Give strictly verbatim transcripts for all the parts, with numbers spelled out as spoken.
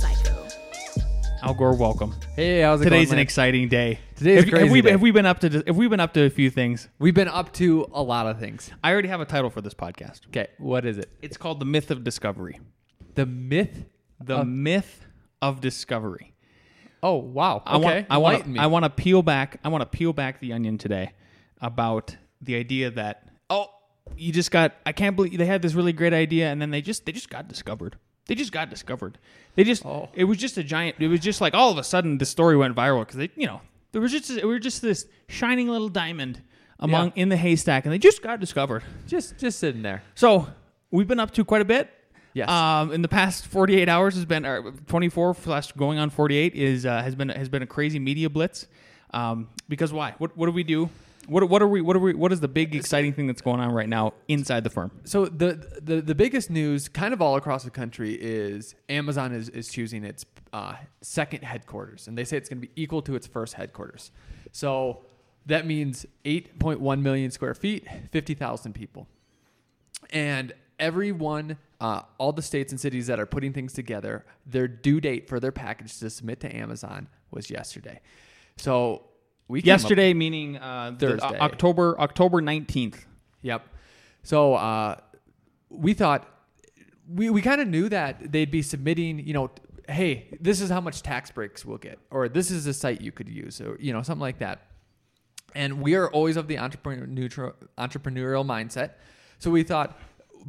Psycho. Al Gore, welcome. Hey, how's it Today's going? Today's an exciting day. Today is have, crazy have we, day. Have we been up to have we been up to a few things? We've been up to a lot of things. I already have a title for this podcast. Okay, what is it? It's called The Myth of Discovery. The myth. The of- myth of discovery. Oh wow! Okay. I want I want, to, I want to peel back. I want to peel back the onion today about the idea that oh, you just got. I can't believe they had this really great idea, and then they just they just got discovered. They just got discovered. They just oh. It was just a giant. It was just like all of a sudden this story went viral because they you know there was just we were just this shining little diamond among yeah. in the haystack, and they just got discovered. Just just sitting there. So we've been up to quite a bit. Yes. Um, in the past forty-eight hours has been uh, twenty-four slash going on forty-eight is uh, has been has been a crazy media blitz. Um, because why? What what do we do? What what are we what are we what is the big exciting thing that's going on right now inside the firm? So the the, the biggest news kind of all across the country is Amazon is is choosing its uh, second headquarters, and they say it's going to be equal to its first headquarters. So that means eight point one million square feet, fifty thousand people, and everyone. Uh, all the states and cities that are putting things together, their due date for their package to submit to Amazon was yesterday. So we yesterday up, meaning uh, Thursday, the, uh, October October nineteenth. Yep. So uh, we thought we we kind of knew that they'd be submitting. You know, hey, this is how much tax breaks we'll get, or this is a site you could use, or you know, something like that. And we are always of the entrepreneur, neutral, entrepreneurial mindset. So we thought.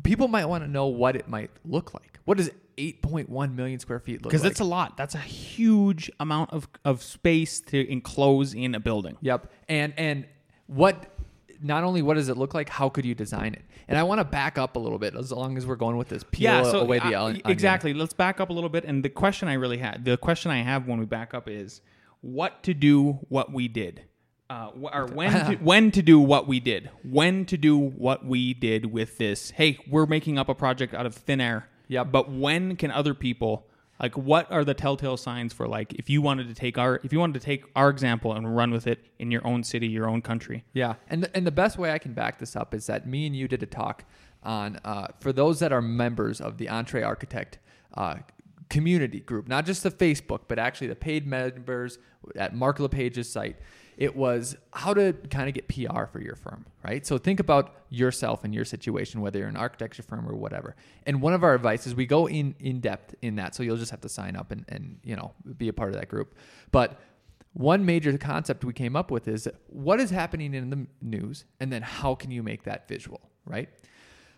People might want to know what it might look like. What does eight point one million square feet look like? Because it's a lot. That's a huge amount of, of space to enclose in a building. Yep. And and what not only what does it look like, how could you design it? And I want to back up a little bit as long as we're going with this. Peel yeah, so away the onion. Exactly. Let's back up a little bit. And the question I really had, the question I have when we back up is what to do what we did. Uh, or when to, when to do what we did, when to do what we did with this. Hey, we're making up a project out of thin air. Yeah. But when can other people, like, what are the telltale signs for, like, if you wanted to take our, if you wanted to take our example and run with it in your own city, your own country. Yeah. And the, and the best way I can back this up is that me and you did a talk on, uh, for those that are members of the Entree Architect, uh, community group, not just the Facebook, but actually the paid members at Mark LePage's site. It was how to kind of get P R for your firm, right? So think about yourself and your situation, whether you're an architecture firm or whatever. And one of our advice is we go in, in depth in that. So you'll just have to sign up and, and, you know, be a part of that group. But one major concept we came up with is what is happening in the news and then how can you make that visual, right?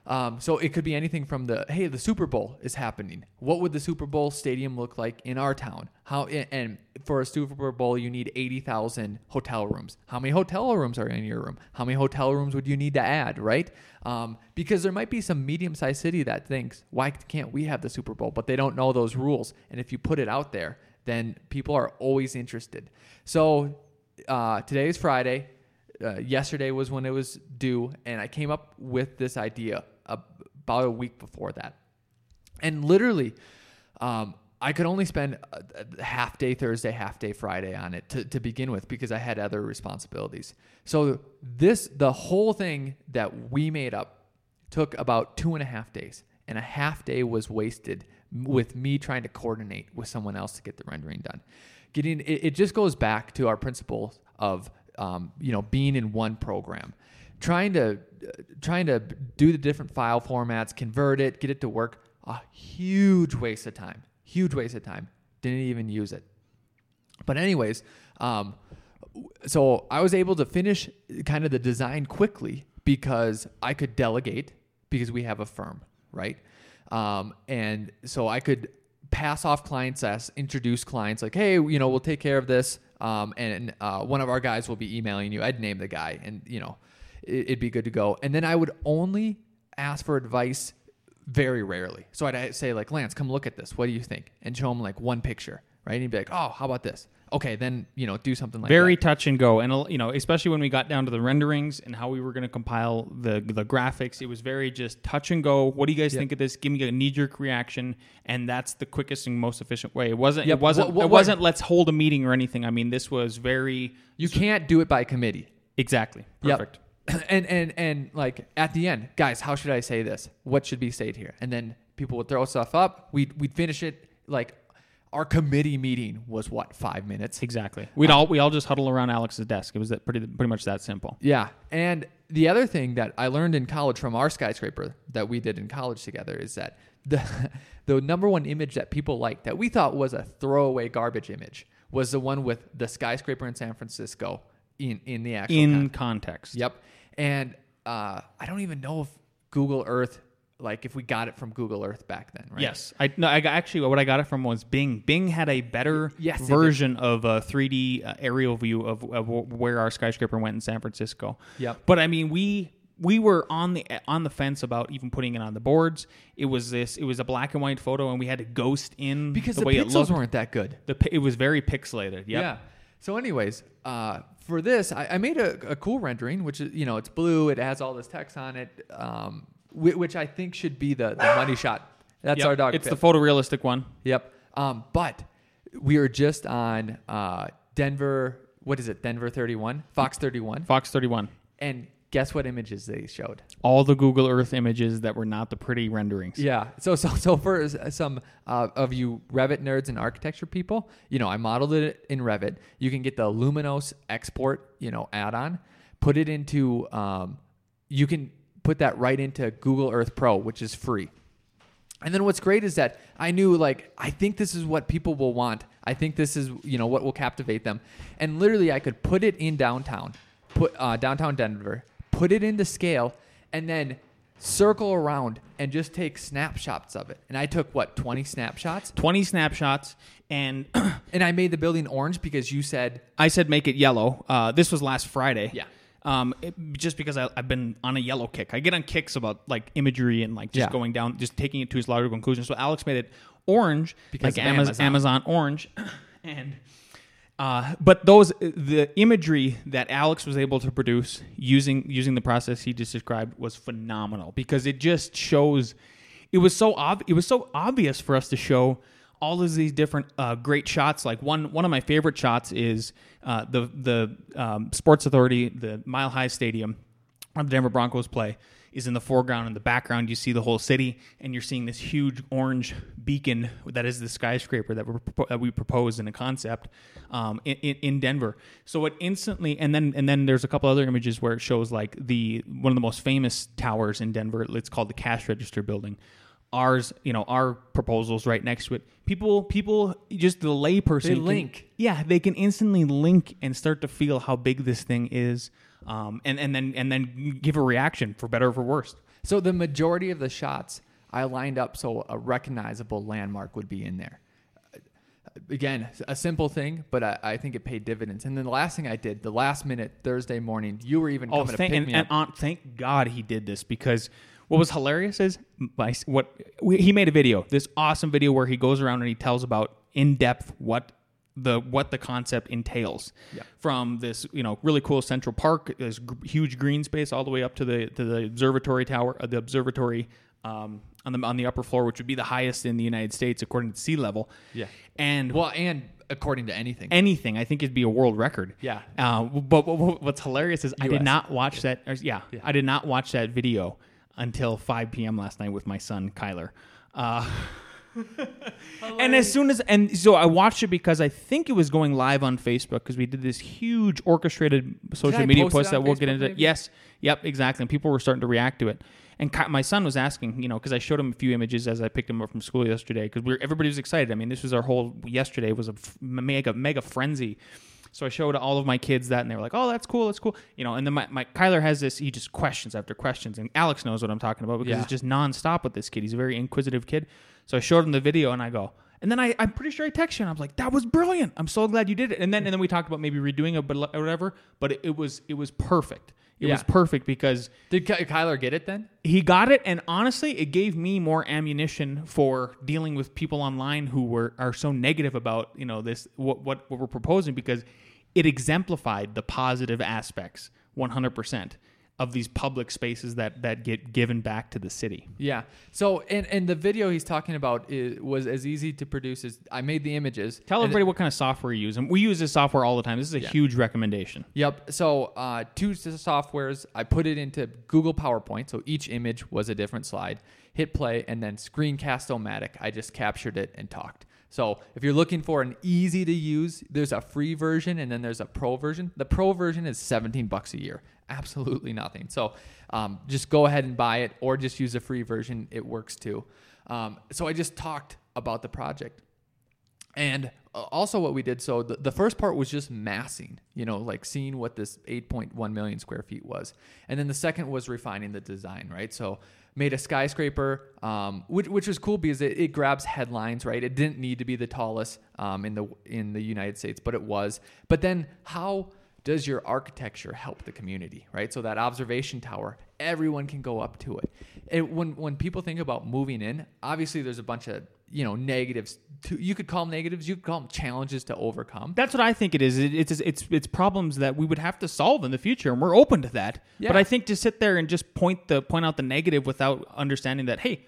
Um, so it could be anything from the, hey, the Super Bowl is happening. What would the Super Bowl stadium look like in our town? How and for a Super Bowl, you need eighty thousand hotel rooms. How many hotel rooms are in your room? How many hotel rooms would you need to add, right? Um, because there might be some medium-sized city that thinks, why can't we have the Super Bowl? But they don't know those rules. And if you put it out there, then people are always interested. So uh, today is Friday. Uh, yesterday was when it was due, and I came up with this idea about a week before that. And literally, um, I could only spend a half day Thursday, half day Friday on it to, to begin with because I had other responsibilities. So this, the whole thing that we made up took about two and a half days, and a half day was wasted with me trying to coordinate with someone else to get the rendering done. Getting it, it just goes back to our principle of Um, you know, being in one program, trying to, uh, trying to do the different file formats, convert it, get it to work, a huge waste of time, huge waste of time. Didn't even use it. But anyways, um, so I was able to finish kind of the design quickly because I could delegate because we have a firm, right? Um, and so I could pass off clients as introduce clients like, hey, you know, we'll take care of this. Um, and uh, one of our guys will be emailing you. I'd name the guy, and you know, it, it'd be good to go. And then I would only ask for advice very rarely. So I'd say like, Lance, come look at this. What do you think? And show him like one picture. right? And he'd be like, oh, how about this? Okay, then, you know, do something like Very that. Very touch and go. And, you know, especially when we got down to the renderings and how we were going to compile the the graphics, it was very just touch and go. What do you guys yep. think of this? Give me a knee-jerk reaction. And that's the quickest and most efficient way. It wasn't, yep. it wasn't, what, what, it wasn't what, let's hold a meeting or anything. I mean, this was very... You sp- can't do it by committee. Exactly. Perfect. Yep. And, and, and like, at the end, guys, how should I say this? What should be said here? And then people would throw stuff up. We'd, we'd finish it like... Our committee meeting was what, five minutes? Exactly. We'd all we all just huddle around Alex's desk. It was that pretty pretty much that simple. Yeah. And the other thing that I learned in college from our skyscraper that we did in college together is that the the number one image that people liked that we thought was a throwaway garbage image was the one with the skyscraper in San Francisco in in the actual in context. context. Yep. And uh, I don't even know if Google Earth. Like if we got it from Google Earth back then, right? Yes. I no. I got, actually what I got it from was Bing. Bing had a better yes, version of a three D uh, aerial view of, of where our skyscraper went in San Francisco. Yep. But I mean, we we were on the on the fence about even putting it on the boards. It was this. It was a black and white photo, and we had to ghost in because the, the way pixels it looked. Weren't that good. The it was very pixelated. Yep. Yeah. So, anyways, uh, for this, I, I made a, a cool rendering, which is you know it's blue. It has all this text on it. Um, Which I think should be the, the money shot. That's yep, our dog. It's pit. The photorealistic one. Yep. Um, but we are just on uh, Denver. What is it? Denver thirty-one? Fox thirty-one. Fox thirty-one. And guess what images they showed? All the Google Earth images that were not the pretty renderings. Yeah. So so so for some uh, of you Revit nerds and architecture people, you know I modeled it in Revit. You can get the Luminos export, you know, add-on. Put it into. Um, you can. Put that right into Google Earth Pro, which is free. And then what's great is that I knew, like, I think this is what people will want. I think this is, you know, what will captivate them. And literally, I could put it in downtown, put uh, downtown Denver, put it into scale, and then circle around and just take snapshots of it. And I took, what, twenty snapshots? twenty snapshots. And and I made the building orange because you said... I said make it yellow. Uh, this was last Friday. Yeah. Um, it, just because I, I've been on a yellow kick. I get on kicks about like imagery and like just yeah. going down, just taking it to its larger conclusion. So Alex made it orange because like Amazon. Amazon orange, and uh, but those the imagery that Alex was able to produce using using the process he just described was phenomenal because it just shows. It was so ob- It was so obvious for us to show. All of these different uh, great shots. Like one, one of my favorite shots is uh, the the um, Sports Authority, the Mile High Stadium, where the Denver Broncos play, is in the foreground. In the background, you see the whole city, and you're seeing this huge orange beacon that is the skyscraper that, we're, that we proposed in a concept um, in, in Denver. So it instantly, and then and then there's a couple other images where it shows like the one of the most famous towers in Denver. It's called the Cash Register Building. Ours, you know, our proposals right next to it. People, people, just the lay person. They can, link. Yeah, they can instantly link and start to feel how big this thing is, um, and and then and then give a reaction for better or for worse. So the majority of the shots I lined up so a recognizable landmark would be in there. Again, a simple thing, but I, I think it paid dividends. And then the last thing I did, the last minute Thursday morning, you were even oh, coming thank, to pick and, me and up. Aunt, thank God he did this because. What was hilarious is my, what he made a video, this awesome video where he goes around and he tells about in depth what the what the concept entails, yeah. from this you know really cool Central Park, this g- huge green space, all the way up to the to the observatory tower, uh, the observatory um, on the on the upper floor, which would be the highest in the United States according to sea level. Yeah, and well, and. According to anything, anything, I think it'd be a world record. Yeah. Uh, but, but what's hilarious is U S. I did not watch yeah. that. Or, yeah, yeah, I did not watch that video. Until five p.m. last night with my son Kyler, uh, and as soon as and so I watched it because I think it was going live on Facebook because we did this huge orchestrated social media post, post that we'll Facebook get into. Maybe? Yes, yep, exactly. And people were starting to react to it. And Ky- my son was asking, you know, because I showed him a few images as I picked him up from school yesterday because we were, everybody was excited. I mean, this was our whole yesterday was a f- mega mega frenzy. So I showed all of my kids that, and they were like, "Oh, that's cool, that's cool," you know. And then my, my Kyler has this; he just questions after questions, and Alex knows what I'm talking about because yeah. it's just nonstop with this kid. He's a very inquisitive kid. So I showed him the video, and I go, and then I, I'm pretty sure I texted you, and I'm like, "That was brilliant! I'm so glad you did it." And then and then we talked about maybe redoing it, but whatever. But it, it was it was perfect. It yeah. was perfect because... Did Ky- Kyler get it then? He got it, and honestly, it gave me more ammunition for dealing with people online who were are so negative about, you know, this what what, what we're proposing, because it exemplified the positive aspects one hundred percent of these public spaces that that get given back to the city. Yeah. So, and, and the video he's talking about is, was as easy to produce as I made the images. Tell everybody it, what kind of software you use. And we use this software all the time. This is a yeah. huge recommendation. Yep. So, uh, two softwares. I put it into Google PowerPoint. So each image was a different slide. Hit play, and then Screencast-O-Matic. I just captured it and talked. So if you're looking for an easy to use, there's a free version and then there's a pro version. The pro version is seventeen bucks a year. Absolutely nothing. So um, just go ahead and buy it, or just use a free version. It works too. Um, so I just talked about the project. And also what we did, so the, the first part was just massing, you know, like seeing what this eight point one million square feet was. And then the second was refining the design, right? So made a skyscraper, um, which, which was cool because it, it grabs headlines, right? It didn't need to be the tallest um, in the in the United States, but it was. But then how does your architecture help the community, right? So that observation tower, everyone can go up to it. it when, when people think about moving in, obviously there's a bunch of, you know, negatives. To, you could call them negatives. You could call them challenges to overcome. That's what I think it is. It, it's it's it's problems that we would have to solve in the future, and we're open to that. Yeah. But I think to sit there and just point the point out the negative without understanding that, hey,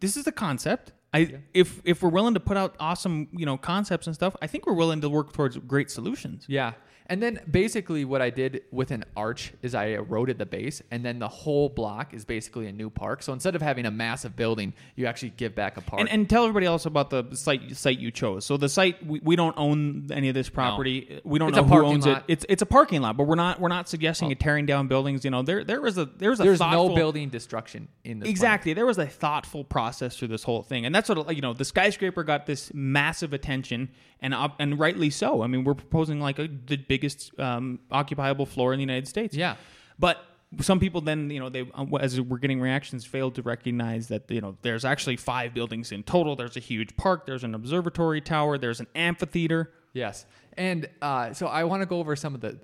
this is the concept. I yeah. if if we're willing to put out awesome, you know, concepts and stuff, I think we're willing to work towards great solutions. Yeah. And then basically what I did with an arch is I eroded the base, and then the whole block is basically a new park. So instead of having a massive building, you actually give back a park. And, and tell everybody else about the site site you chose. So the site, we, we don't own any of this property. No. We don't it's know who owns lot. it. It's it's a parking lot, but we're not we're not suggesting oh. tearing down buildings. You know, there there was a there was a there's thoughtful, no building destruction in this. Exactly, park. There was a thoughtful process through this whole thing, and that's what, you know, the skyscraper got this massive attention, and uh, and rightly so. I mean, we're proposing like a the big biggest um, occupiable floor in the United States. Yeah. But some people then, you know, they, as we're getting reactions, failed to recognize that, you know, there's actually five buildings in total. There's a huge park. There's an observatory tower. There's an amphitheater. Yes. And uh, so I want to go over some of the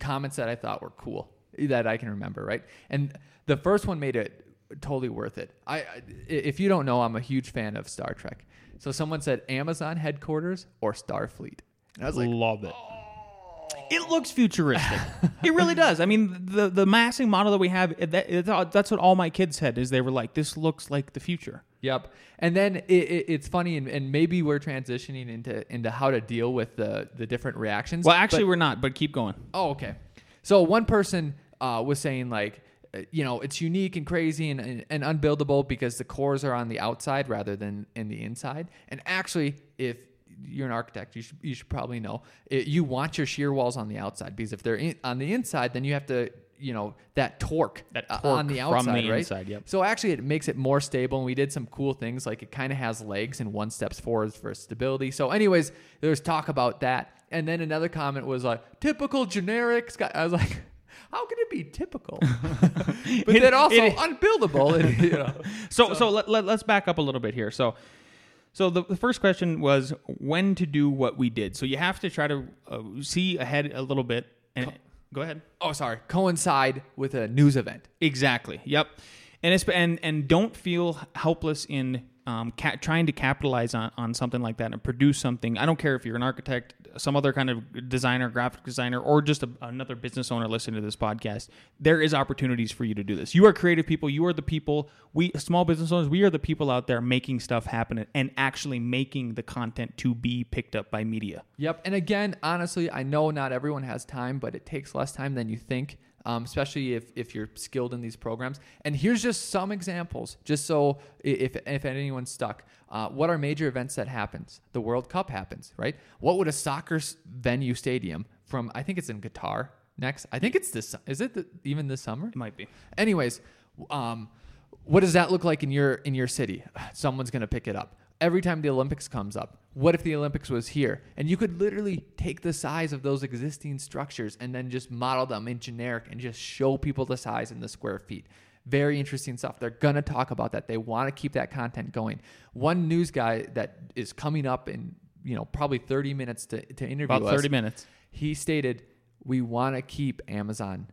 comments that I thought were cool that I can remember, right? And the first one made it totally worth it. I, if you don't know, I'm a huge fan of Star Trek. So someone said Amazon headquarters or Starfleet. And I was like, love it. Oh. It looks futuristic. It really does. I mean, the the massing model that we have, that, it, that's what all my kids said, is they were like, this looks like the future. Yep. And then it, it, it's funny, and, and maybe we're transitioning into, into how to deal with the, the different reactions. Well, actually, but, we're not, but keep going. Oh, okay. So one person uh, was saying, like, you know, it's unique and crazy and, and, and unbuildable because the cores are on the outside rather than in the inside. And actually, if you're an architect, you should, you should probably know it, you want your shear walls on the outside, because if they're in, on the inside, then you have to, you know, that torque, that torque on the outside, from the right? Inside, yep. So actually it makes it more stable. And we did some cool things, like it kind of has legs and one steps forward for stability. So anyways, there's talk about that. And then another comment was like, typical generic Sky. I was like, how can it be typical? But it, then also it, unbuildable. And, you know, so, so, so let, let, let's back up a little bit here. So, So the, the first question was when to do what we did. So you have to try to uh, see ahead a little bit. And Co- go ahead. Oh, sorry. Coincide with a news event. Exactly. Yep. And it's, and and don't feel helpless in um, ca- trying to capitalize on, on something like that and produce something. I don't care if you're an architect, some other kind of designer, graphic designer, or just a, another business owner listening to this podcast. There is opportunities for you to do this. You are creative people. You are the people. We, small business owners, we are the people out there making stuff happen and actually making the content to be picked up by media. Yep. And again, honestly, I know not everyone has time, but it takes less time than you think, um, especially if, if you're skilled in these programs. And here's just some examples, just so if, if anyone's stuck. Uh, what are major events that happens? The World Cup happens, right? What would a soccer venue stadium from, I think it's in Qatar next. I think it's this, is it the, even this summer? It might be. Anyways, um, what does that look like in your in your city? Someone's going to pick it up. Every time the Olympics comes up, what if the Olympics was here? And you could literally take the size of those existing structures and then just model them in generic and just show people the size in the square feet. Very interesting stuff. They're going to talk about that. They want to keep that content going. One news guy that is coming up in, you know, probably thirty minutes to, to interview us. About thirty minutes. He stated, we want to keep Amazon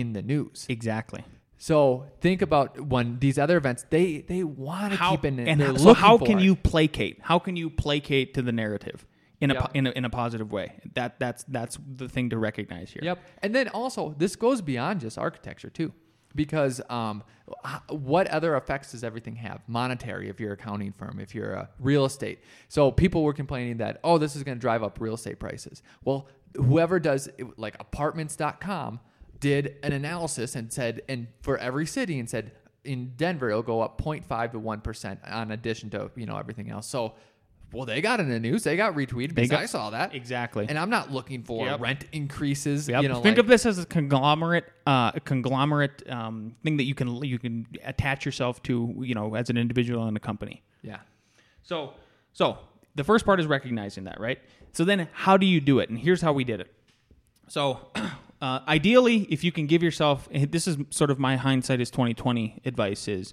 in the news. Exactly. So think about when these other events, they, they want to keep in. And how, so how can it. you placate? How can you placate to the narrative in a, yep. in a in a positive way? That that's that's the thing to recognize here. Yep. And then also this goes beyond just architecture too, because um, what other effects does everything have? Monetary, if you're an accounting firm, if you're a real estate. So people were complaining that, oh, this is going to drive up real estate prices. Well, whoever does like apartments dot com did an analysis and said, and for every city, and said in Denver, it'll go up zero point five to one percent on addition to, you know, everything else. So, well, they got in the news. They got retweeted because got, I saw that. Exactly. And I'm not looking for yep. rent increases. Yep. You know, Think like, of this as a conglomerate uh, a conglomerate um, thing that you can you can attach yourself to, you know, as an individual and a company. Yeah. So so the first part is recognizing that, right? So then how do you do it? And here's how we did it. So uh, ideally, if you can give yourself, this is sort of my hindsight is twenty twenty advice is,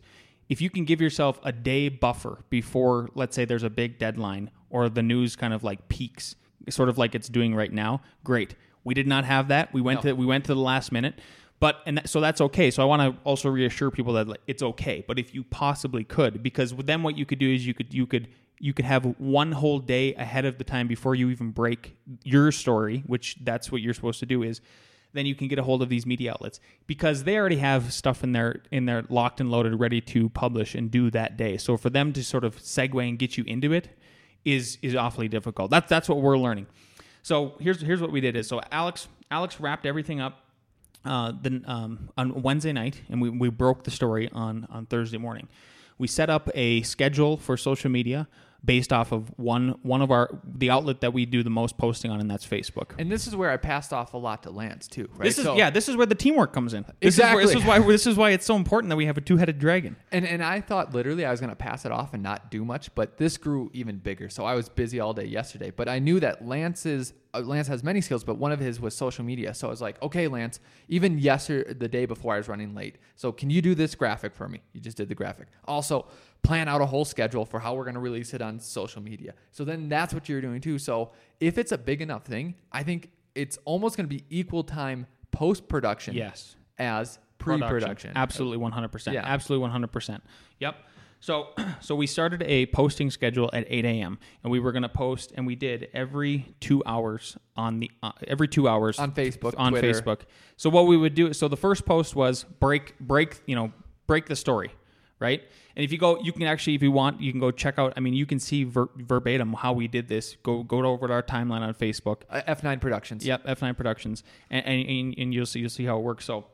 if you can give yourself a day buffer before, let's say there's a big deadline or the news kind of like peaks, sort of like it's doing right now, great. We did not have that. We went no. to we went to the last minute, but and that, so that's okay. So I want to also reassure people that like, it's okay. But if you possibly could, because then what you could do is you could you could you could have one whole day ahead of the time before you even break your story, which that's what you're supposed to do is. Then you can get a hold of these media outlets because they already have stuff in their in their locked and loaded, ready to publish and do that day. So for them to sort of segue and get you into it is is awfully difficult. That's that's what we're learning. So here's here's what we did is so Alex Alex wrapped everything up uh, then um, on Wednesday night, and we, we broke the story on on Thursday morning. We set up a schedule for social media based off of one one of our the outlet that we do the most posting on, and that's Facebook. And this is where I passed off a lot to Lance too, right? This is so, yeah, this is where the teamwork comes in. This exactly. Is where, this is why this is why it's so important that we have a two-headed dragon. And and I thought literally I was going to pass it off and not do much, but this grew even bigger. So I was busy all day yesterday, but I knew that Lance's uh, Lance has many skills, but one of his was social media. So I was like, "Okay, Lance, even yesterday the day before I was running late. So can you do this graphic for me? You just did the graphic. Also, plan out a whole schedule for how we're going to release it on social media." So then that's what you're doing too. So if it's a big enough thing, I think it's almost going to be equal time post-production yes. as pre-production. Production. Absolutely one hundred percent. Yeah. Absolutely one hundred percent. Yep. So so we started a posting schedule at eight a.m. and we were going to post, and we did every two hours on the uh, every two hours on Facebook, on Twitter. Facebook. So what we would do, so the first post was break break, you know, break the story. Right. And if you go, you can actually, if you want, you can go check out. I mean, you can see ver- verbatim how we did this. Go go over to our timeline on Facebook. Uh, F nine Productions. Yep. F nine Productions. And, and and you'll see you'll see how it works. So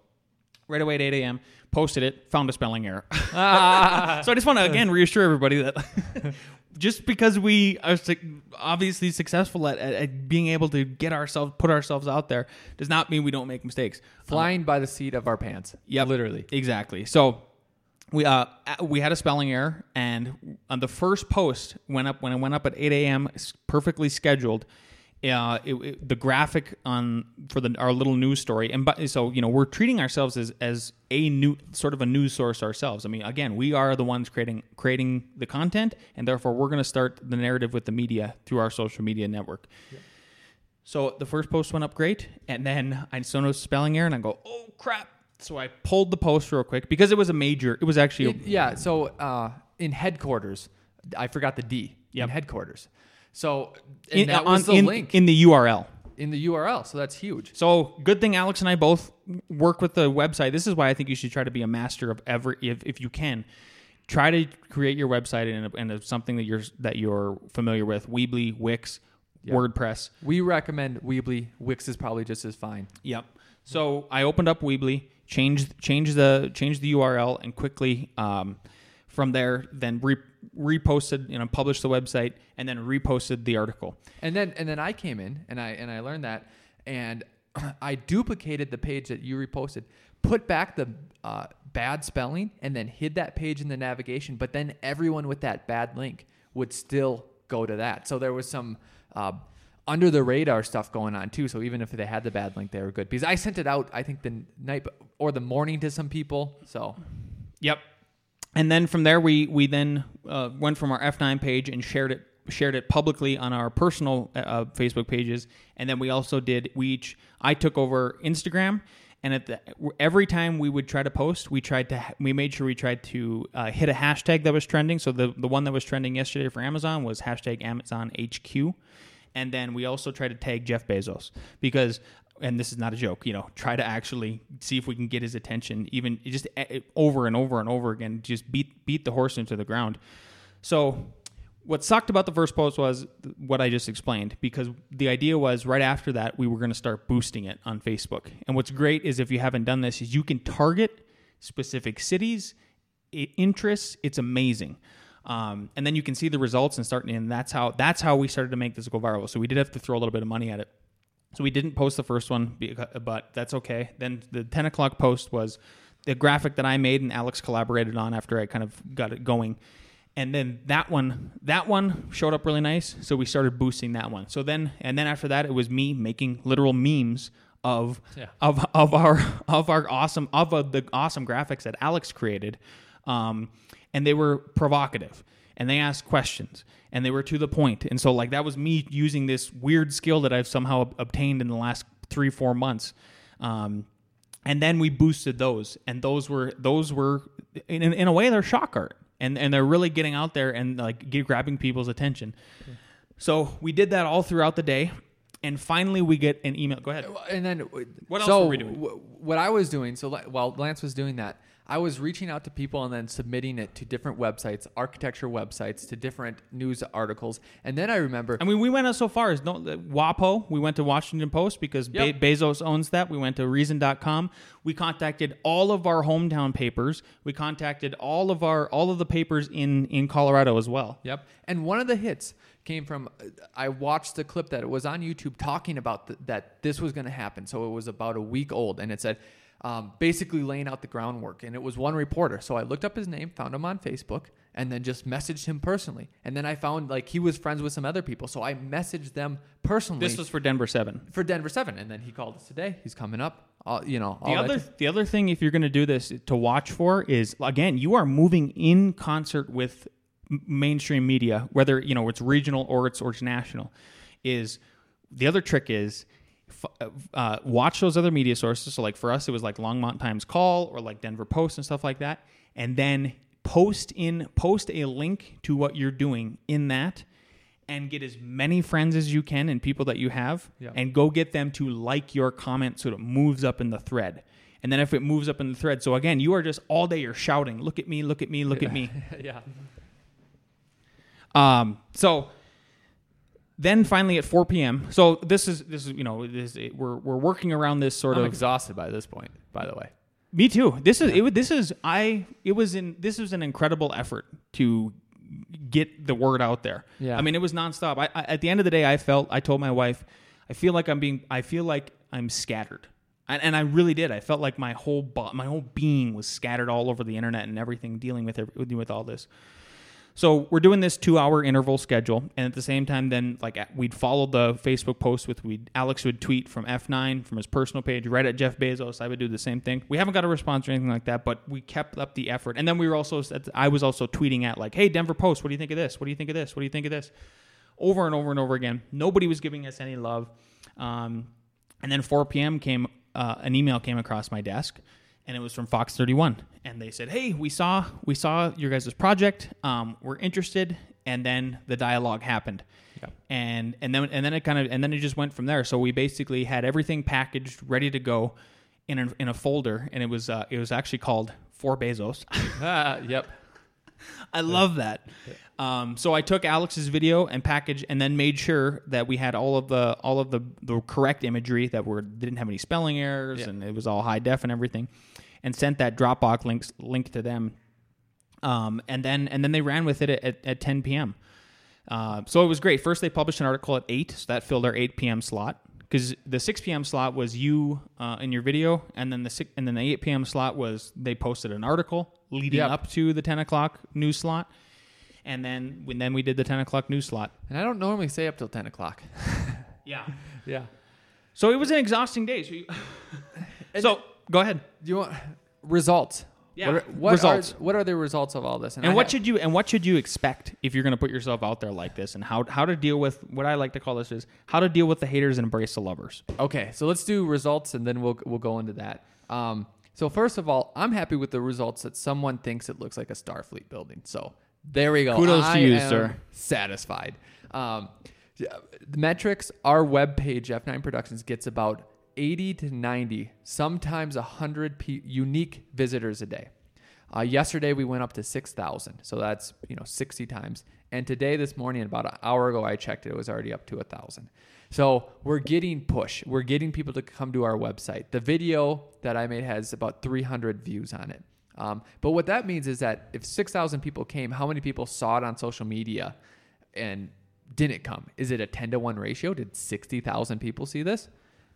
right away at eight a.m., posted it, found a spelling error. ah. So I just want to, again, reassure everybody that just because we are obviously successful at, at, at being able to get ourselves, put ourselves out there, does not mean we don't make mistakes. Flying um, by the seat of our pants. Yeah, literally. Exactly. So We uh we had a spelling error, and on the first post went up when it went up at eight a.m. perfectly scheduled. Uh, it, it, the graphic on for the our little news story, and but so you know we're treating ourselves as as a new sort of a news source ourselves. I mean, again, we are the ones creating creating the content, and therefore we're going to start the narrative with the media through our social media network. Yeah. So the first post went up great, and then I saw no spelling error, and I go, oh crap. So I pulled the post real quick because it was a major. It was actually... It, yeah, so uh, in headquarters, I forgot the D. Yep. In headquarters. So and in, that on, was the in, link. In the U R L. In the U R L, so that's huge. So good thing Alex and I both work with the website. This is why I think you should try to be a master of every... If, if you can, try to create your website in, a, in a, something that you're that you're familiar with. Weebly, Wix, yep. WordPress. We recommend Weebly. Wix is probably just as fine. Yep. So I opened up Weebly. Change change the change the U R L, and quickly um, from there, then re, reposted, you know, published the website, and then reposted the article. And then and then I came in and I and I learned that, and I duplicated the page that you reposted, put back the uh, bad spelling, and then hid that page in the navigation. But then everyone with that bad link would still go to that. So there was some Uh, under the radar stuff going on too. So even if they had the bad link, they were good, because I sent it out, I think the night or the morning to some people. So, yep. And then from there, we, we then uh, went from our F nine page and shared it, shared it publicly on our personal uh, Facebook pages. And then we also did, we each, I took over Instagram, And at the, every time we would try to post, we tried to we made sure we tried to uh, hit a hashtag that was trending. So the, the one that was trending yesterday for Amazon was hashtag Amazon H Q. And then we also tried to tag Jeff Bezos because, and this is not a joke, you know, try to actually see if we can get his attention, even just over and over and over again, just beat beat the horse into the ground. So what sucked about the first post was what I just explained, because the idea was right after that, we were going to start boosting it on Facebook. And what's great is, if you haven't done this, is you can target specific cities, interests. It's amazing. Um, and then you can see the results and start, and that's how, that's how we started to make this go viral. So we did have to throw a little bit of money at it. So we didn't post the first one, but that's okay. Then the ten o'clock post was the graphic that I made and Alex collaborated on after I kind of got it going. And then that one, that one showed up really nice. So we started boosting that one. So then, and then after that, it was me making literal memes of yeah. of of our of our awesome of uh, the awesome graphics that Alex created, um, and they were provocative, and they asked questions, and they were to the point. And so, like, that was me using this weird skill that I've somehow ob- obtained in the last three four months. Um, and then we boosted those, and those were those were in in, in a way, they're shock art. And and they're really getting out there and like get, grabbing people's attention. Yeah. So we did that all throughout the day, and finally we get an email. Go ahead. And then what else so were we doing? W- what I was doing, so while Lance was doing that, I was reaching out to people and then submitting it to different websites, architecture websites, to different news articles. And then I remember, I mean, we went out so far as no, WAPO. We went to Washington Post because yep. Be- Bezos owns that. We went to Reason dot com. We contacted all of our hometown papers. We contacted all of our all of the papers in, in Colorado as well. Yep. And one of the hits came from, I watched the clip that was on YouTube talking about th- that this was going to happen. So it was about a week old, and it said, um, basically laying out the groundwork. And it was one reporter. So I looked up his name, found him on Facebook, and then just messaged him personally. And then I found, like, he was friends with some other people. So I messaged them personally. This was for Denver seven. For Denver seven. And then he called us today. He's coming up. All, you know, all the other that. The other thing, if you're going to do this, to watch for is, again, you are moving in concert with mainstream media, whether, you know, it's regional or it's, or it's national. Is the other trick is, uh, watch those other media sources. So like for us, it was like Longmont Times Call or like Denver Post and stuff like that. And then post in, post a link to what you're doing in that, and get as many friends as you can and people that you have, yeah. and go get them to like your comment so that it moves up in the thread. And then if it moves up in the thread, so again, you are just all day, you're shouting, look at me, look at me, look yeah. at me. yeah. Um, so then finally at four p.m. So this is this is you know this is, we're we're working around this sort I'm of exhausted by this point, by the way. Me too. This is yeah. it. This is I. It was in this was an incredible effort to get the word out there. Yeah. I mean, it was nonstop. I, I at the end of the day, I felt I told my wife, I feel like I'm being I feel like I'm scattered, and, and I really did. I felt like my whole bo- my whole being was scattered all over the internet and everything, dealing with every, with all this. So we're doing this two-hour interval schedule, and at the same time, then like we'd follow the Facebook post with we Alex would tweet from F nine from his personal page, right at Jeff Bezos. I would do the same thing. We haven't got a response or anything like that, but we kept up the effort. And then we were also I was also tweeting at like, "Hey, Denver Post, what do you think of this? What do you think of this? What do you think of this?" Over and over and over again. Nobody was giving us any love. Um, and then four p.m. came uh, an email came across my desk. And it was from Fox thirty-one, and they said, "Hey, we saw we saw your guys' project. Um, we're interested." And then the dialogue happened, yeah. and and then and then it kind of and then it just went from there. So we basically had everything packaged, ready to go, in a, in a folder, and it was uh, it was actually called For Bezos. uh, yep, I love that. Um, so I took Alex's video and package, and then made sure that we had all of the all of the, the correct imagery that were didn't have any spelling errors, yeah. and it was all high def and everything. And sent that Dropbox links link to them, um, and then and then they ran with it at, at ten p.m. Uh, so it was great. First, they published an article at eight, so that filled our eight p.m. slot, because the six p.m. slot was you uh, in your video, and then the six, and then the eight p.m. slot was they posted an article leading yep. up to the ten o'clock news slot, and then and then we did the ten o'clock news slot. And I don't normally stay up till ten o'clock. yeah, yeah. So it was an exhausting day. So. You, so Go ahead. Do you want results? Yeah. What are, what results. Are, what are the results of all this? And, and what have, should you and what should you expect if you're going to put yourself out there like this? And how how to deal with what I like to call this is how to deal with the haters and embrace the lovers. Okay, so let's do results and then we'll we'll go into that. Um, so first of all, I'm happy with the results that someone thinks it looks like a Starfleet building. So there we go. Kudos I to you, am sir. Satisfied. Um, the metrics. Our webpage, F nine Productions, gets about eighty to ninety, sometimes one hundred p- unique visitors a day. Uh, yesterday, we went up to six thousand. So that's, you know, sixty times. And today, this morning, about an hour ago, I checked it. It was already up to one thousand. So we're getting push. We're getting people to come to our website. The video that I made has about three hundred views on it. Um, but what that means is that if six thousand people came, how many people saw it on social media and didn't come? Is it a ten to one ratio? Did sixty thousand people see this?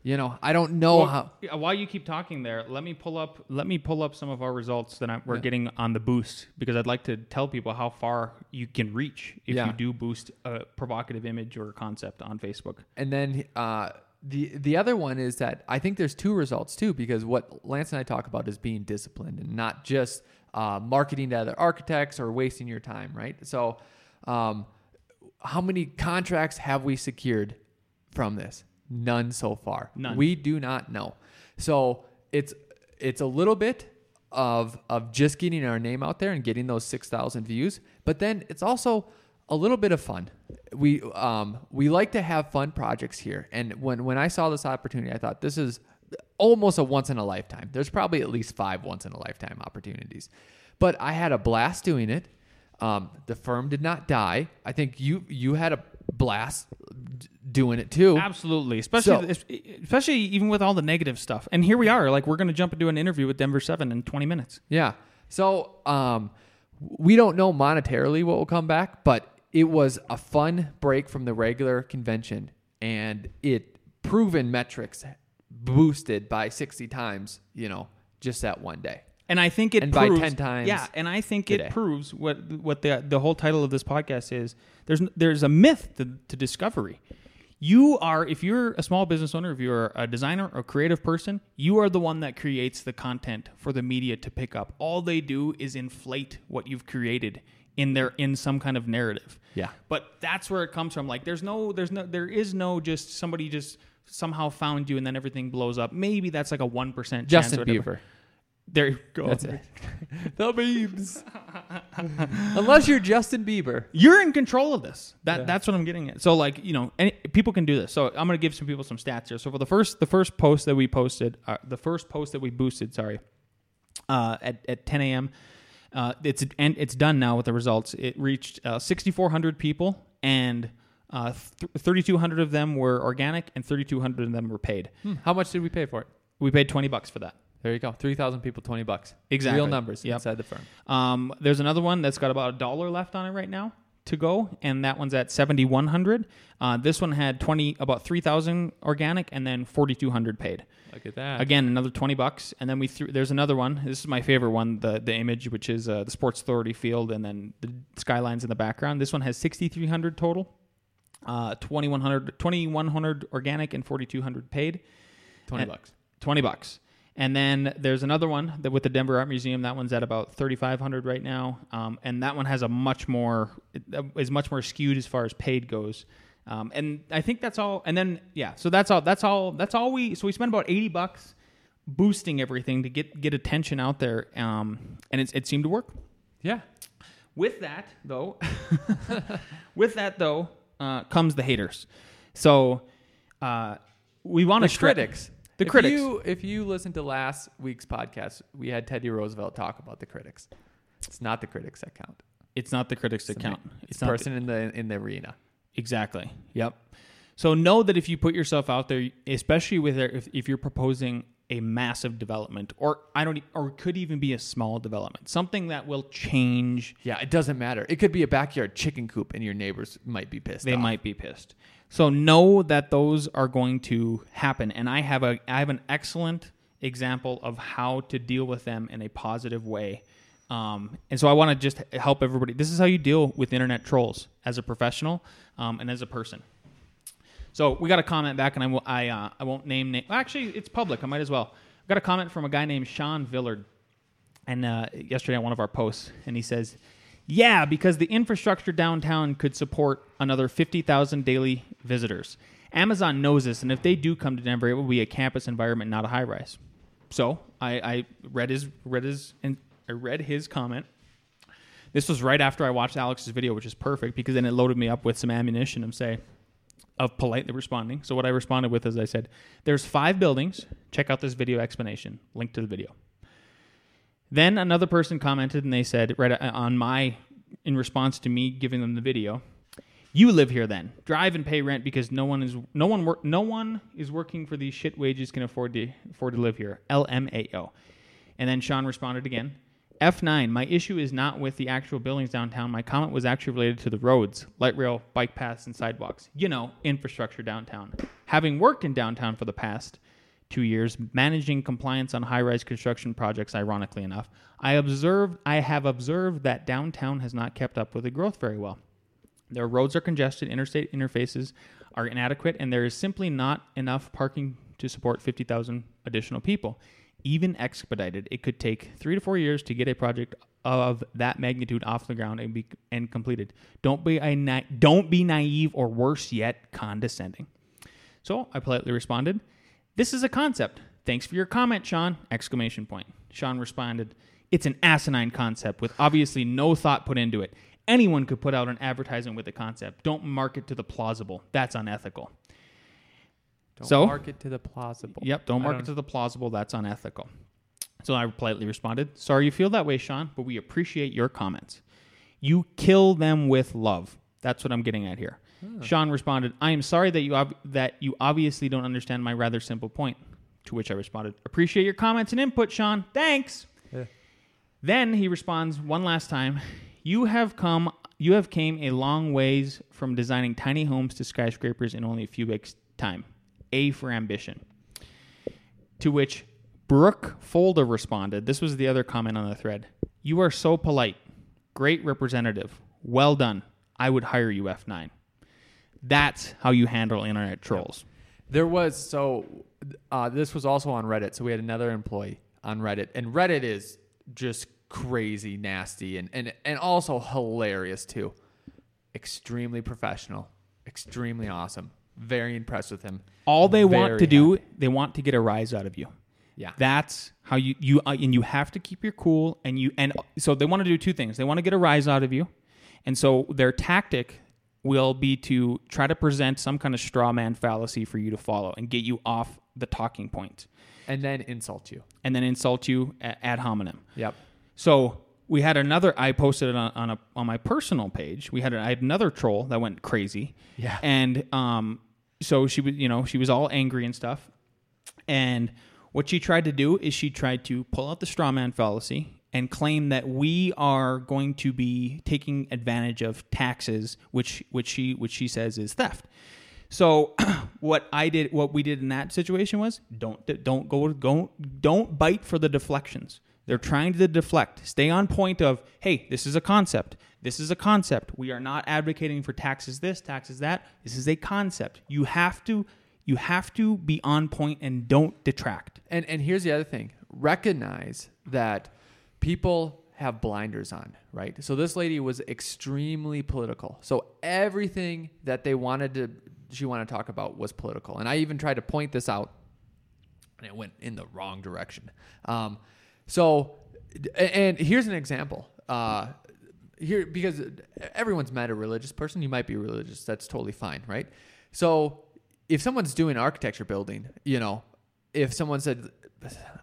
You know, I don't know well, how. While you keep talking there, let me pull up. Let me pull up some of our results that I, we're yeah. getting on the boost, because I'd like to tell people how far you can reach if yeah. you do boost a provocative image or concept on Facebook. And then uh, the the other one is that I think there's two results too, because what Lance and I talk about is being disciplined and not just uh, marketing to other architects or wasting your time, right? So, um, how many contracts have we secured from this? None so far. None. We do not know. So it's it's a little bit of of just getting our name out there and getting those six thousand views. But then it's also a little bit of fun. We um we like to have fun projects here. And when, when I saw this opportunity, I thought this is almost a once in a lifetime. There's probably at least five once in a lifetime opportunities. But I had a blast doing it. Um, the firm did not die. I think you you had a blast doing it too. Absolutely. Especially so, especially even with all the negative stuff. And here we are, like we're going to jump into an interview with Denver seven in twenty minutes. Yeah. So um, we don't know monetarily what will come back, but it was a fun break from the regular convention, and it proven metrics boosted by sixty times, you know, just that one day. And I think it and proves, by ten times. Yeah, and I think today. It proves what what the the whole title of this podcast is. There's there's a myth to, to discovery. You are, if you're a small business owner, if you're a designer or creative person, you are the one that creates the content for the media to pick up. All they do is inflate what you've created in their in some kind of narrative. Yeah. But that's where it comes from. Like there's no there's no there is no just somebody just somehow found you and then everything blows up. Maybe that's like a one percent chance. Justin Bieber. There you go. That's it. The memes. Unless you're Justin Bieber, you're in control of this. That yeah. that's what I'm getting at. So like, you know, any, people can do this. So I'm going to give some people some stats here. So for the first the first post that we posted, uh, the first post that we boosted, sorry, uh, at at ten a.m. Uh, it's and it's done now with the results. It reached uh, sixty-four hundred people, and uh, th- thirty-two hundred of them were organic, and thirty-two hundred of them were paid. Hmm. How much did we pay for it? We paid twenty bucks for that. There you go. three thousand people, twenty bucks. Exactly. Real numbers yep. inside the firm. Um, there's another one that's got about a dollar left on it right now to go, and that one's at seventy-one hundred. Uh, this one had twenty, about three thousand organic, and then forty-two hundred paid. Look at that. Again, another twenty bucks, and then we threw. There's another one. This is my favorite one, the the image, which is uh, the Sports Authority field, and then the skylines in the background. This one has sixty-three hundred total, uh, twenty-one hundred organic, and forty-two hundred paid. twenty bucks. twenty bucks. And then there's another one that with the Denver Art Museum. That one's at about thirty-five hundred right now, um, and that one has a much more is much more skewed as far as paid goes. Um, and I think that's all. And then yeah, so that's all. That's all. That's all we. So we spent about eighty bucks boosting everything to get get attention out there, um, and it, it seemed to work. Yeah. With that though, with that though uh, comes the haters. So uh, we want to the critics. The if critics. You, if you listen to last week's podcast, we had Teddy Roosevelt talk about the critics. It's not the critics that count. It's not the critics that it's count. It's, it's the person the, in the in the arena. Exactly. Yep. So know that if you put yourself out there, especially with if, if you're proposing a massive development, or I don't, or could even be a small development, something that will change. Yeah, it doesn't matter. It could be a backyard chicken coop, and your neighbors might be pissed. They off. might be pissed. So know that those are going to happen, and I have a I have an excellent example of how to deal with them in a positive way, um, and so I want to just help everybody. This is how you deal with internet trolls as a professional um, and as a person. So we got a comment back, and I will, I uh, I won't name name. Actually, it's public. I might as well. I got a comment from a guy named Sean Villard. and uh, yesterday on one of our posts, and he says, yeah, because the infrastructure downtown could support another fifty thousand daily visitors. Amazon knows this, and if they do come to Denver, it will be a campus environment, not a high-rise. So I, I read his read his and I read his comment. This was right after I watched Alex's video, which is perfect because then it loaded me up with some ammunition of say of politely responding. So what I responded with is I said, "There's five buildings. Check out this video explanation. Link to the video." Then another person commented and they said right on my in response to me giving them the video. You live here then. Drive and pay rent because no one is no one work no one is working for these shit wages can afford to afford to live here. L M A O. And then Sean responded again. F nine, my issue is not with the actual buildings downtown. My comment was actually related to the roads, light rail, bike paths, and sidewalks. You know, infrastructure downtown. Having worked in downtown for the past two years, managing compliance on high-rise construction projects, ironically enough, I observed I have observed that downtown has not kept up with the growth very well. Their roads are congested, interstate interfaces are inadequate, and there is simply not enough parking to support fifty thousand additional people. Even expedited, it could take three to four years to get a project of that magnitude off the ground and be and completed. Don't be a na- don't be naive or worse yet, condescending. So I politely responded, "This is a concept. Thanks for your comment, Sean!" Exclamation point. Sean responded, "It's an asinine concept with obviously no thought put into it. Anyone could put out an advertisement with the concept. Don't market to the plausible. That's unethical." Don't so, market to the plausible. Yep, don't market don't... to the plausible. That's unethical. So I politely responded, "Sorry you feel that way, Sean, but we appreciate your comments. You kill them with love." That's what I'm getting at here. Hmm. Sean responded, "I am sorry that you ob- that you obviously don't understand my rather simple point." To which I responded, "Appreciate your comments and input, Sean. Thanks." Yeah. Then he responds one last time, "You have come you have came a long ways from designing tiny homes to skyscrapers in only a few weeks' time. A for ambition." To which Brooke Folder responded. This was the other comment on the thread. "You are so polite. Great representative. Well done. I would hire you, F nine. That's how you handle internet trolls. There was, so uh, this was also on Reddit. So we had another employee on Reddit. And Reddit is just crazy nasty and, and, and also hilarious too. Extremely professional. Extremely awesome. Very impressed with him. All they Very want to happy. do, they want to get a rise out of you. Yeah, that's how you you uh, and you have to keep your cool. And you and so they want to do two things. They want to get a rise out of you, and so their tactic will be to try to present some kind of straw man fallacy for you to follow and get you off the talking point, and then insult you, and then insult you ad hominem. Yep. So we had another. I posted it on on, a, on my personal page. We had I had another troll that went crazy. Yeah, and um. So she was, you know, she was all angry and stuff. And what she tried to do is she tried to pull out the straw man fallacy and claim that we are going to be taking advantage of taxes, which which she which she says is theft. So what I did, what we did in that situation was don't don't go don't don't bite for the deflections. They're trying to deflect. Stay on point of, hey, this is a concept. This is a concept. We are not advocating for taxes this, taxes that. This is a concept. You have to you have to be on point and don't detract. And and here's the other thing. Recognize that people have blinders on, right? So this lady was extremely political. So everything that they wanted to she wanted to talk about was political. And I even tried to point this out and it went in the wrong direction. Um So, and here's an example uh, here, because everyone's met a religious person. You might be religious. That's totally fine. Right. So if someone's doing architecture building, you know, if someone said,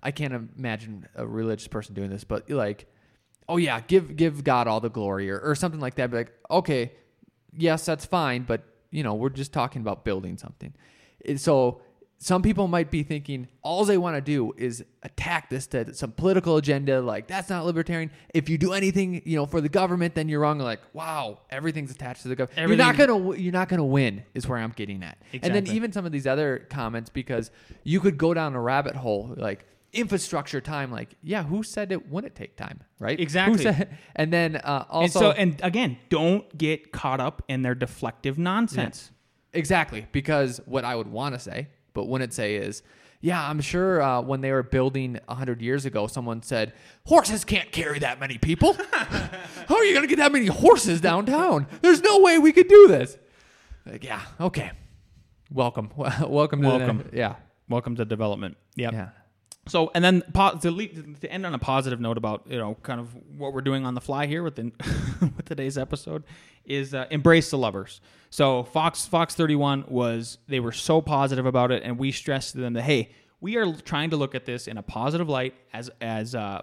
I can't imagine a religious person doing this, but like, oh yeah, give, give God all the glory or, or something like that. Be like, okay, yes, that's fine. But you know, we're just talking about building something. And so some people might be thinking all they want to do is attack this to some political agenda. Like that's not libertarian. If you do anything, you know, for the government, then you're wrong. Like, wow, everything's attached to the government. Everything. You're not gonna, you're not gonna win. Is where I'm getting at. Exactly. And then even some of these other comments, because you could go down a rabbit hole, like infrastructure time. Like, yeah, who said it wouldn't take time? Right. Exactly. Who said, and then uh, also, and, so, and again, don't get caught up in their deflective nonsense. Yeah. Exactly, because what I would want to say. But wouldn't say is, Yeah, I'm sure uh, when they were building one hundred years ago, someone said, horses can't carry that many people. How are you going to get that many horses downtown? There's no way we could do this. Like, yeah, okay. Welcome. Welcome. To Welcome. The, yeah. Welcome to development. Yep. Yeah. So, and then po- to, lead, to end on a positive note about, you know, kind of what we're doing on the fly here with, the, with today's episode is uh, embrace the lovers. So Fox Fox thirty-one was, they were so positive about it, and we stressed to them that, hey, we are trying to look at this in a positive light as as uh,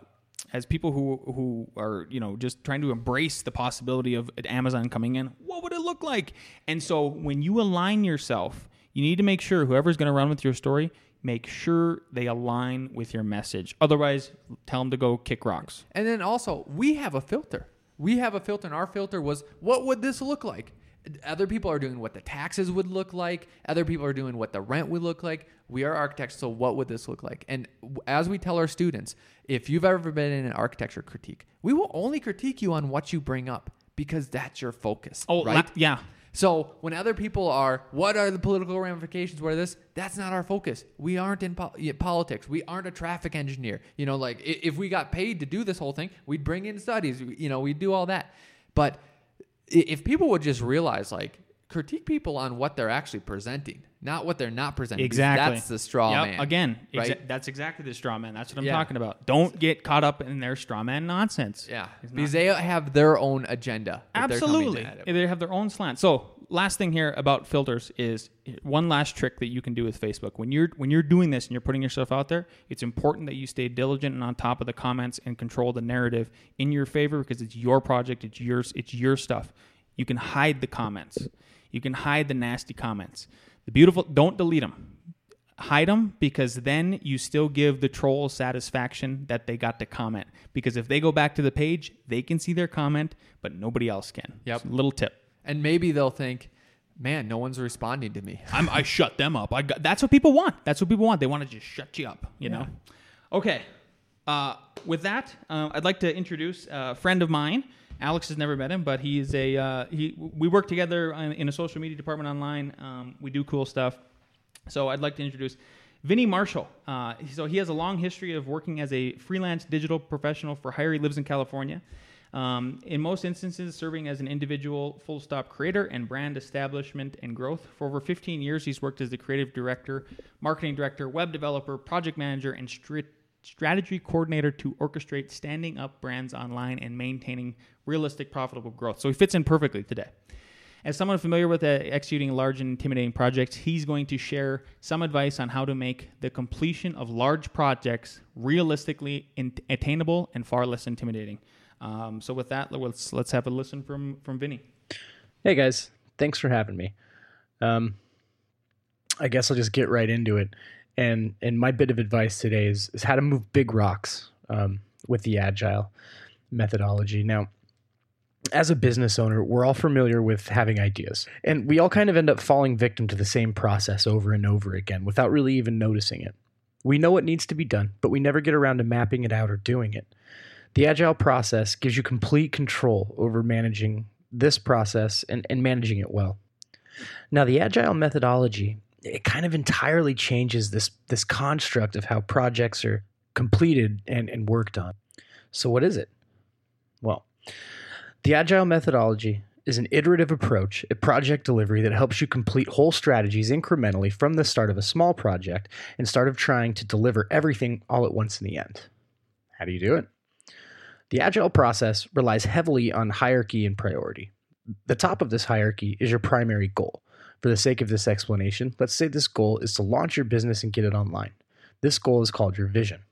as people who who are, you know, just trying to embrace the possibility of Amazon coming in. What would it look like? And so when you align yourself, you need to make sure whoever's going to run with your story, make sure they align with your message. Otherwise, tell them to go kick rocks. And then also, we have a filter. We have a filter, and our filter was, what would this look like? Other people are doing what the taxes would look like. Other people are doing what the rent would look like. We are architects, so what would this look like? And as we tell our students, if you've ever been in an architecture critique, we will only critique you on what you bring up because that's your focus. Oh, right? La- yeah. So when other people are, what are the political ramifications? What are this? That's not our focus. We aren't in po- politics. We aren't a traffic engineer. You know, like if we got paid to do this whole thing, we'd bring in studies. You know, we'd do all that. But if people would just realize, like, critique people on what they're actually presenting, not what they're not presenting. Exactly. That's the straw yep. man. Again, exa- right? That's exactly the straw man. That's what I'm yeah. talking about. Don't get caught up in their straw man nonsense. Yeah. Because they have their own agenda. Absolutely. They have their own slant. So last thing here about filters is one last trick that you can do with Facebook. When you're when you're doing this and you're putting yourself out there, it's important that you stay diligent and on top of the comments and control the narrative in your favor because it's your project, it's yours, it's your stuff. You can hide the comments. You can hide the nasty comments. The beautiful, don't delete them. Hide them because then you still give the troll satisfaction that they got to comment. Because if they go back to the page, they can see their comment, but nobody else can. Yep. So little tip. And maybe they'll think, man, no one's responding to me. I'm, I shut them up. I got, that's what people want. That's what people want. They want to just shut you up, you yeah. know? Okay. Uh, with that, uh, I'd like to introduce a friend of mine. Alex has never met him, but he is a, uh, he, we work together in, in a social media department online. Um, we do cool stuff. So I'd like to introduce Vinny Marshall. Uh, so he has a long history of working as a freelance digital professional for hire. He lives in California. Um, in most instances, serving as an individual full-stop creator and brand establishment and growth. For over fifteen years, he's worked as the creative director, marketing director, web developer, project manager, and stri- strategy coordinator to orchestrate standing up brands online and maintaining realistic, profitable growth. So he fits in perfectly today. As someone familiar with uh, executing large and intimidating projects, he's going to share some advice on how to make the completion of large projects realistically in- attainable and far less intimidating. Um, so with that, let's let's have a listen from from Vinny. Hey guys, thanks for having me. Um, I guess I'll just get right into it. And and my bit of advice today is is how to move big rocks um, with the Agile methodology. Now, as a business owner, we're all familiar with having ideas, and we all kind of end up falling victim to the same process over and over again without really even noticing it. We know what needs to be done, but we never get around to mapping it out or doing it. The Agile process gives you complete control over managing this process and, and managing it well. Now, the Agile methodology, it kind of entirely changes this, this construct of how projects are completed and, and worked on. So what is it? Well, the Agile methodology is an iterative approach at project delivery that helps you complete whole strategies incrementally from the start of a small project and start of trying to deliver everything all at once in the end. How do you do it? The Agile process relies heavily on hierarchy and priority. The top of this hierarchy is your primary goal. For the sake of this explanation, let's say this goal is to launch your business and get it online. This goal is called your vision.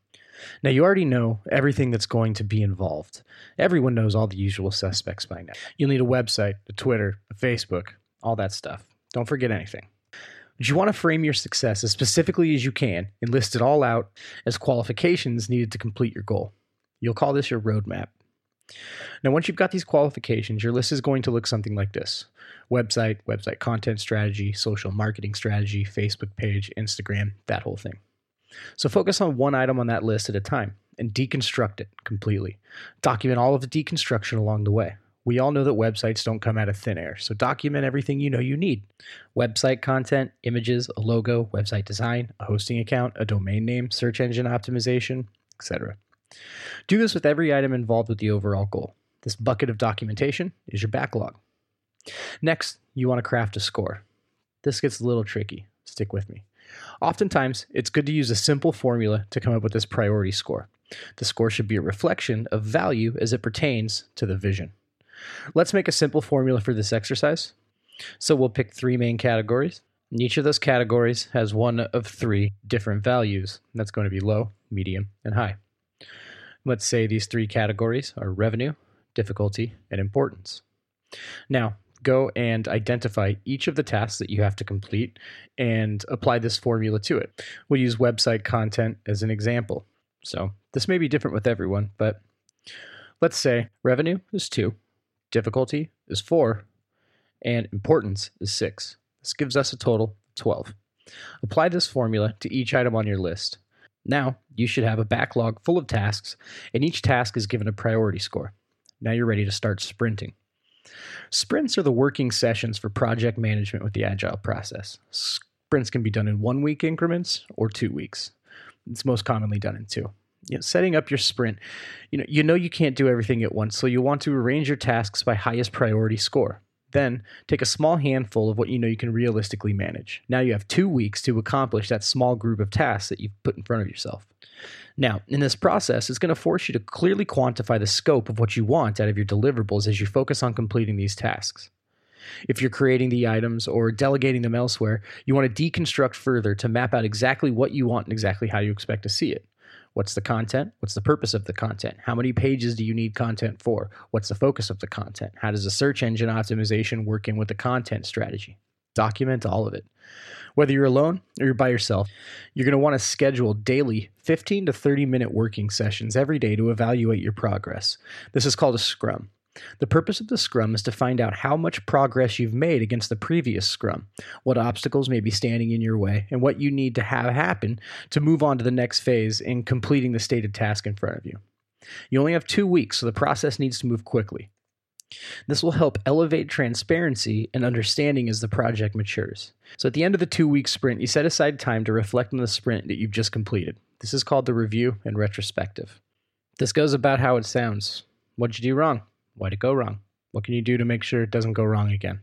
Now, you already know everything that's going to be involved. Everyone knows all the usual suspects by now. You'll need a website, a Twitter, a Facebook, all that stuff. Don't forget anything. But you want to frame your success as specifically as you can and list it all out as qualifications needed to complete your goal. You'll call this your roadmap. Now, once you've got these qualifications, your list is going to look something like this. Website, website content strategy, social marketing strategy, Facebook page, Instagram, that whole thing. So focus on one item on that list at a time and deconstruct it completely. Document all of the deconstruction along the way. We all know that websites don't come out of thin air, so document everything you know you need. Website content, images, a logo, website design, a hosting account, a domain name, search engine optimization, et cetera. Do this with every item involved with the overall goal. This bucket of documentation is your backlog. Next, you want to craft a score. This gets a little tricky. Stick with me. Oftentimes, it's good to use a simple formula to come up with this priority score. The score should be a reflection of value as it pertains to the vision. Let's make a simple formula for this exercise. So we'll pick three main categories. And each of those categories has one of three different values. That's going to be low, medium, and high. Let's say these three categories are revenue, difficulty, and importance. Now, go and identify each of the tasks that you have to complete and apply this formula to it. We'll use website content as an example. So this may be different with everyone, but let's say revenue is two, difficulty is four, and importance is six. This gives us a total of twelve. Apply this formula to each item on your list. Now you should have a backlog full of tasks, and each task is given a priority score. Now you're ready to start sprinting. Sprints are the working sessions for project management with the Agile process. Sprints can be done in one-week increments or two weeks. It's most commonly done in two. You know, setting up your sprint, you know, you know you can't do everything at once, so you want to arrange your tasks by highest priority score. Then take a small handful of what you know you can realistically manage. Now you have two weeks to accomplish that small group of tasks that you've put in front of yourself. Now, in this process, it's going to force you to clearly quantify the scope of what you want out of your deliverables as you focus on completing these tasks. If you're creating the items or delegating them elsewhere, you want to deconstruct further to map out exactly what you want and exactly how you expect to see it. What's the content? What's the purpose of the content? How many pages do you need content for? What's the focus of the content? How does the search engine optimization work in with the content strategy? Document all of it. Whether you're alone or you're by yourself, you're going to want to schedule daily fifteen to thirty minute working sessions every day to evaluate your progress. This is called a Scrum. The purpose of the Scrum is to find out how much progress you've made against the previous Scrum, what obstacles may be standing in your way, and what you need to have happen to move on to the next phase in completing the stated task in front of you. You only have two weeks, so the process needs to move quickly. This will help elevate transparency and understanding as the project matures. So at the end of the two-week sprint, you set aside time to reflect on the sprint that you've just completed. This is called the review and retrospective. This goes about how it sounds. What'd you do wrong? Why'd it go wrong? What can you do to make sure it doesn't go wrong again?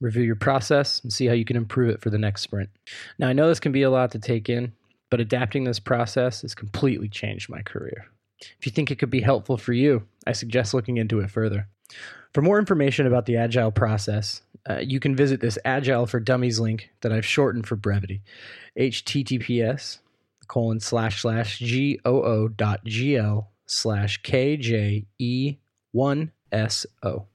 Review your process and see how you can improve it for the next sprint. Now, I know this can be a lot to take in, but adapting this process has completely changed my career. If you think it could be helpful for you, I suggest looking into it further. For more information about the Agile process, uh, you can visit this Agile for Dummies link that I've shortened for brevity, https colon slash slash goo dot gl slash kje one S O.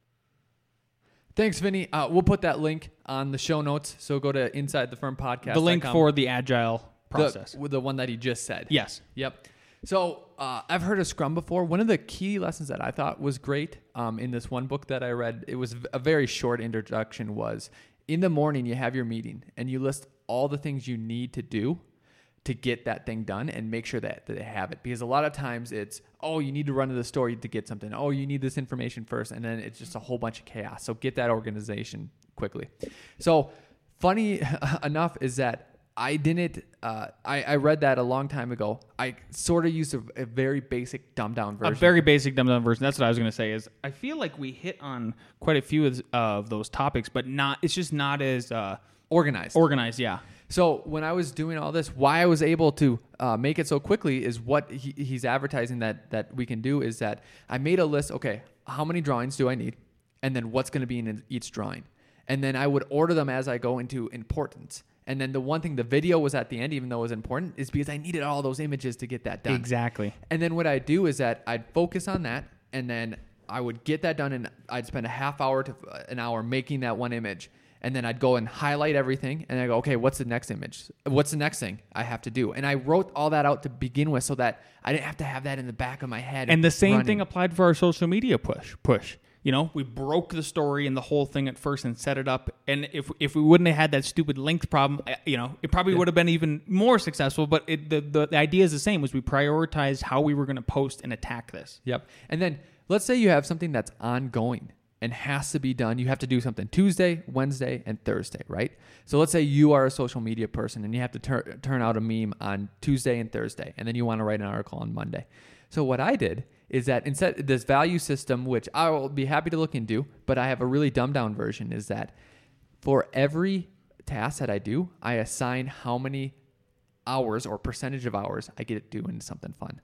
Thanks, Vinny. Uh, we'll put that link on the show notes. So go to Inside the Firm Podcast. The link for the Agile process. The, the one that he just said. Yes. Yep. So uh, I've heard of Scrum before. One of the key lessons that I thought was great um, in this one book that I read, it was a very short introduction, was in the morning you have your meeting and you list all the things you need to do to get that thing done and make sure that, that they have it. Because a lot of times it's, oh, you need to run to the store to get something. Oh, you need this information first. And then it's just a whole bunch of chaos. So get that organization quickly. So funny enough is that I didn't, uh, I, I read that a long time ago. I sort of used a, a very basic dumbed down version. A very basic dumbed down version. That's what I was going to say is I feel like we hit on quite a few of, uh, of those topics, but not, it's just not as uh, organized. Organized. Yeah. So when I was doing all this, why I was able to uh, make it so quickly is what he, he's advertising that that we can do is that I made a list. Okay, how many drawings do I need? And then what's going to be in each drawing? And then I would order them as I go into importance. And then the one thing, the video was at the end, even though it was important, is because I needed all those images to get that done. Exactly. And then what I do is that I'd focus on that, and then I would get that done, and I'd spend a half hour to an hour making that one image. And then I'd go and highlight everything and I go, okay, what's the next image? What's the next thing I have to do? And I wrote all that out to begin with so that I didn't have to have that in the back of my head. And the same running. thing applied for our social media push. Push. You know, we broke the story and the whole thing at first and set it up. And if if we wouldn't have had that stupid length problem, you know, it probably yeah. would have been even more successful. But it, the, the, the idea is the same, was we prioritized how we were going to post and attack this. Yep. And then let's say you have something that's ongoing. and has to be done. You have to do something Tuesday, Wednesday, and Thursday, right? So let's say you are a social media person and you have to tur- turn out a meme on Tuesday and Thursday, and then you want to write an article on Monday. So what I did is that instead this value system, which I will be happy to look into, but I have a really dumbed down version, is that for every task that I do, I assign how many hours or percentage of hours I get doing something fun.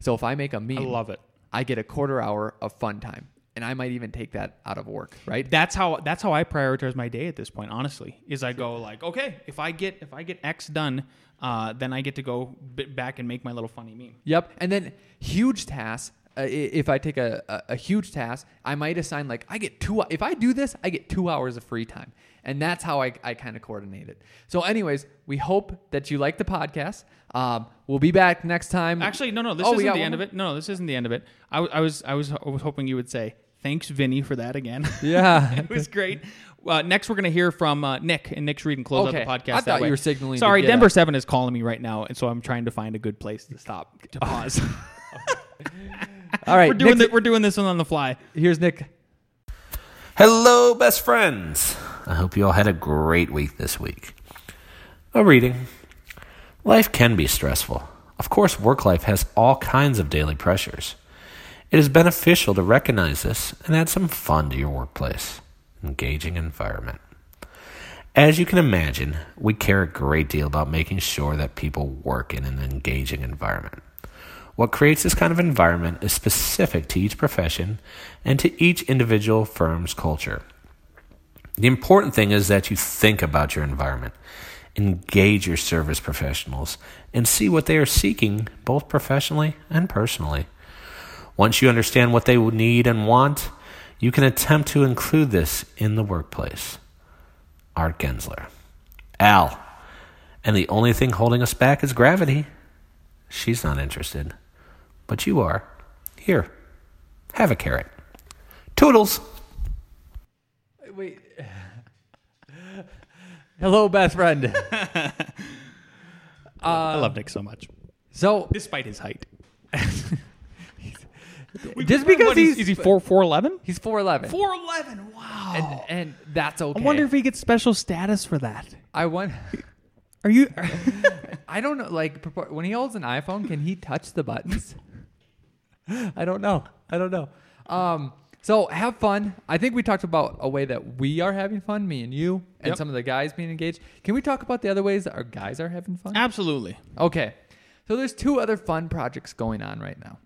So if I make a meme, I love it. I get a quarter hour of fun time. And I might even take that out of work, right? That's how that's how I prioritize my day at this point, honestly, is I go like, okay, if I get if I get X done, uh, then I get to go back and make my little funny meme. Yep. And then huge tasks, uh, if I take a, a, a huge task, I might assign like, I get two, if I do this, I get two hours of free time. And that's how I, I kind of coordinate it. So anyways, we hope that you like the podcast. Um, we'll be back next time. Actually, no, no, this oh, isn't the one? end of it. No, this isn't the end of it. I, I, was, I, was, I was hoping you would say, thanks, Vinny, for that again. Yeah. It was great. Uh, next, we're going to hear from uh, Nick, and Nick's reading close okay. out the podcast. I that thought way. you were signaling. Sorry, Denver up. seven is calling me right now, and so I'm trying to find a good place to stop, to pause. All right. We're doing, the, we're doing this one on the fly. Here's Nick. Hello, best friends. I hope you all had a great week this week. A reading. Life can be stressful. Of course, work life has all kinds of daily pressures. It is beneficial to recognize this and add some fun to your workplace. Engaging environment. As you can imagine, we care a great deal about making sure that people work in an engaging environment. What creates this kind of environment is specific to each profession and to each individual firm's culture. The important thing is that you think about your environment, engage your service professionals, and see what they are seeking both professionally and personally. Once you understand what they will need and want, you can attempt to include this in the workplace. Art Gensler. Al, and the only thing holding us back is gravity. She's not interested, but you are. Here, have a carrot. Toodles. Wait. Hello, best friend. uh, I love Nick so much. So, despite his height. We just because what, he's... Is he four eleven? He's four eleven. four eleven, wow. And, and that's okay. I wonder if he gets special status for that. I wonder... Are you... I don't know, like, when he holds an iPhone, can he touch the buttons? I don't know. I don't know. Um, so, have fun. I think we talked about a way that we are having fun, me and you, and yep. some of the guys being engaged. Can we talk about the other ways that our guys are having fun? Absolutely. Okay. So, there's two other fun projects going on right now.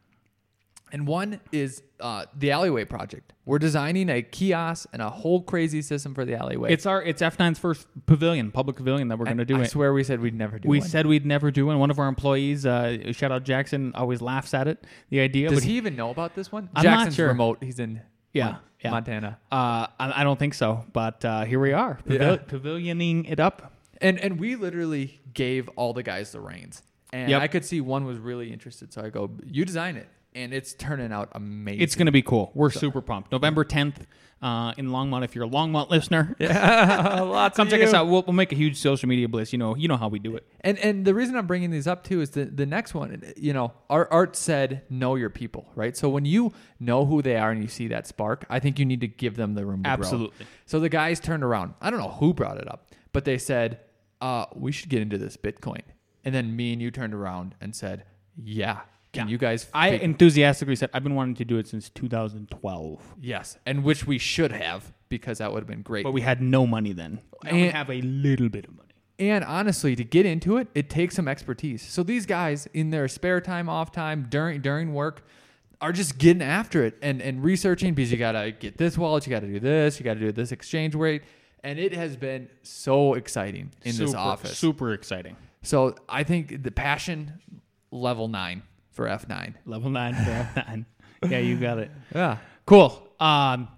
And one is uh, the alleyway project. We're designing a kiosk and a whole crazy system for the alleyway. It's our it's F nine's first pavilion, public pavilion that we're going to do. I it. swear we said we'd never do. We one. said we'd never do one. One of our employees, uh, shout out Jackson, always laughs at it. The idea. Does he even know about this one? I'm Jackson's not sure. remote. He's in yeah, Mon- yeah. Montana. Uh, I, I don't think so, but uh, here we are, Pavil- yeah. pavilioning it up. And and we literally gave all the guys the reins, and yep. I could see one was really interested, so I go, you design it. And it's turning out amazing. It's going to be cool. We're so, super pumped. November tenth uh, in Longmont. If you're a Longmont listener, yeah, lots come of check you. us out. We'll, we'll make a huge social media blitz. You know, you know how we do it. And and the reason I'm bringing these up too is the the next one. You know, our Art said, know your people, right? So when you know who they are and you see that spark, I think you need to give them the room to Absolutely. Grow. So the guys turned around. I don't know who brought it up, but they said, uh, we should get into this Bitcoin. And then me and you turned around and said, yeah. Can yeah. you guys... Figure? I enthusiastically said, I've been wanting to do it since two thousand twelve. Yes, and which we should have, because that would have been great. But we had no money then. Now and we have a little bit of money. And honestly, to get into it, it takes some expertise. So these guys, in their spare time, off time, during during work, are just getting after it and, and researching, because you got to get this wallet, you got to do this, you got to do this exchange rate. And it has been so exciting in super, this office. Super exciting. So I think the passion, level nine. For F nine. Level nine for F nine. Yeah, you got it. Yeah. Cool. Um,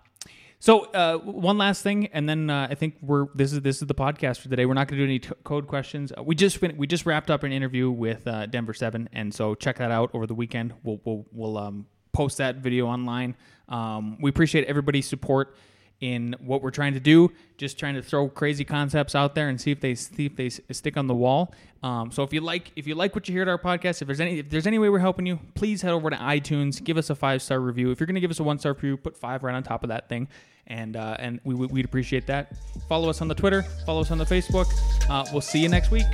so uh, one last thing, and then uh, I think we're this is this is the podcast for today. We're not going to do any t- code questions. Uh, we just we just wrapped up an interview with uh, Denver seven, and so check that out over the weekend. We'll we'll, we'll um, post that video online. Um, we appreciate everybody's support. in what we're trying to do, just trying to throw crazy concepts out there and see if they see if they stick on the wall. Um, so if you like if you like what you hear at our podcast, if there's any if there's any way we're helping you, please head over to iTunes, give us a five star review. If you're going to give us a one star review, put five right on top of that thing, and uh, and we we'd appreciate that. Follow us on the Twitter, follow us on the Facebook. Uh, we'll see you next week.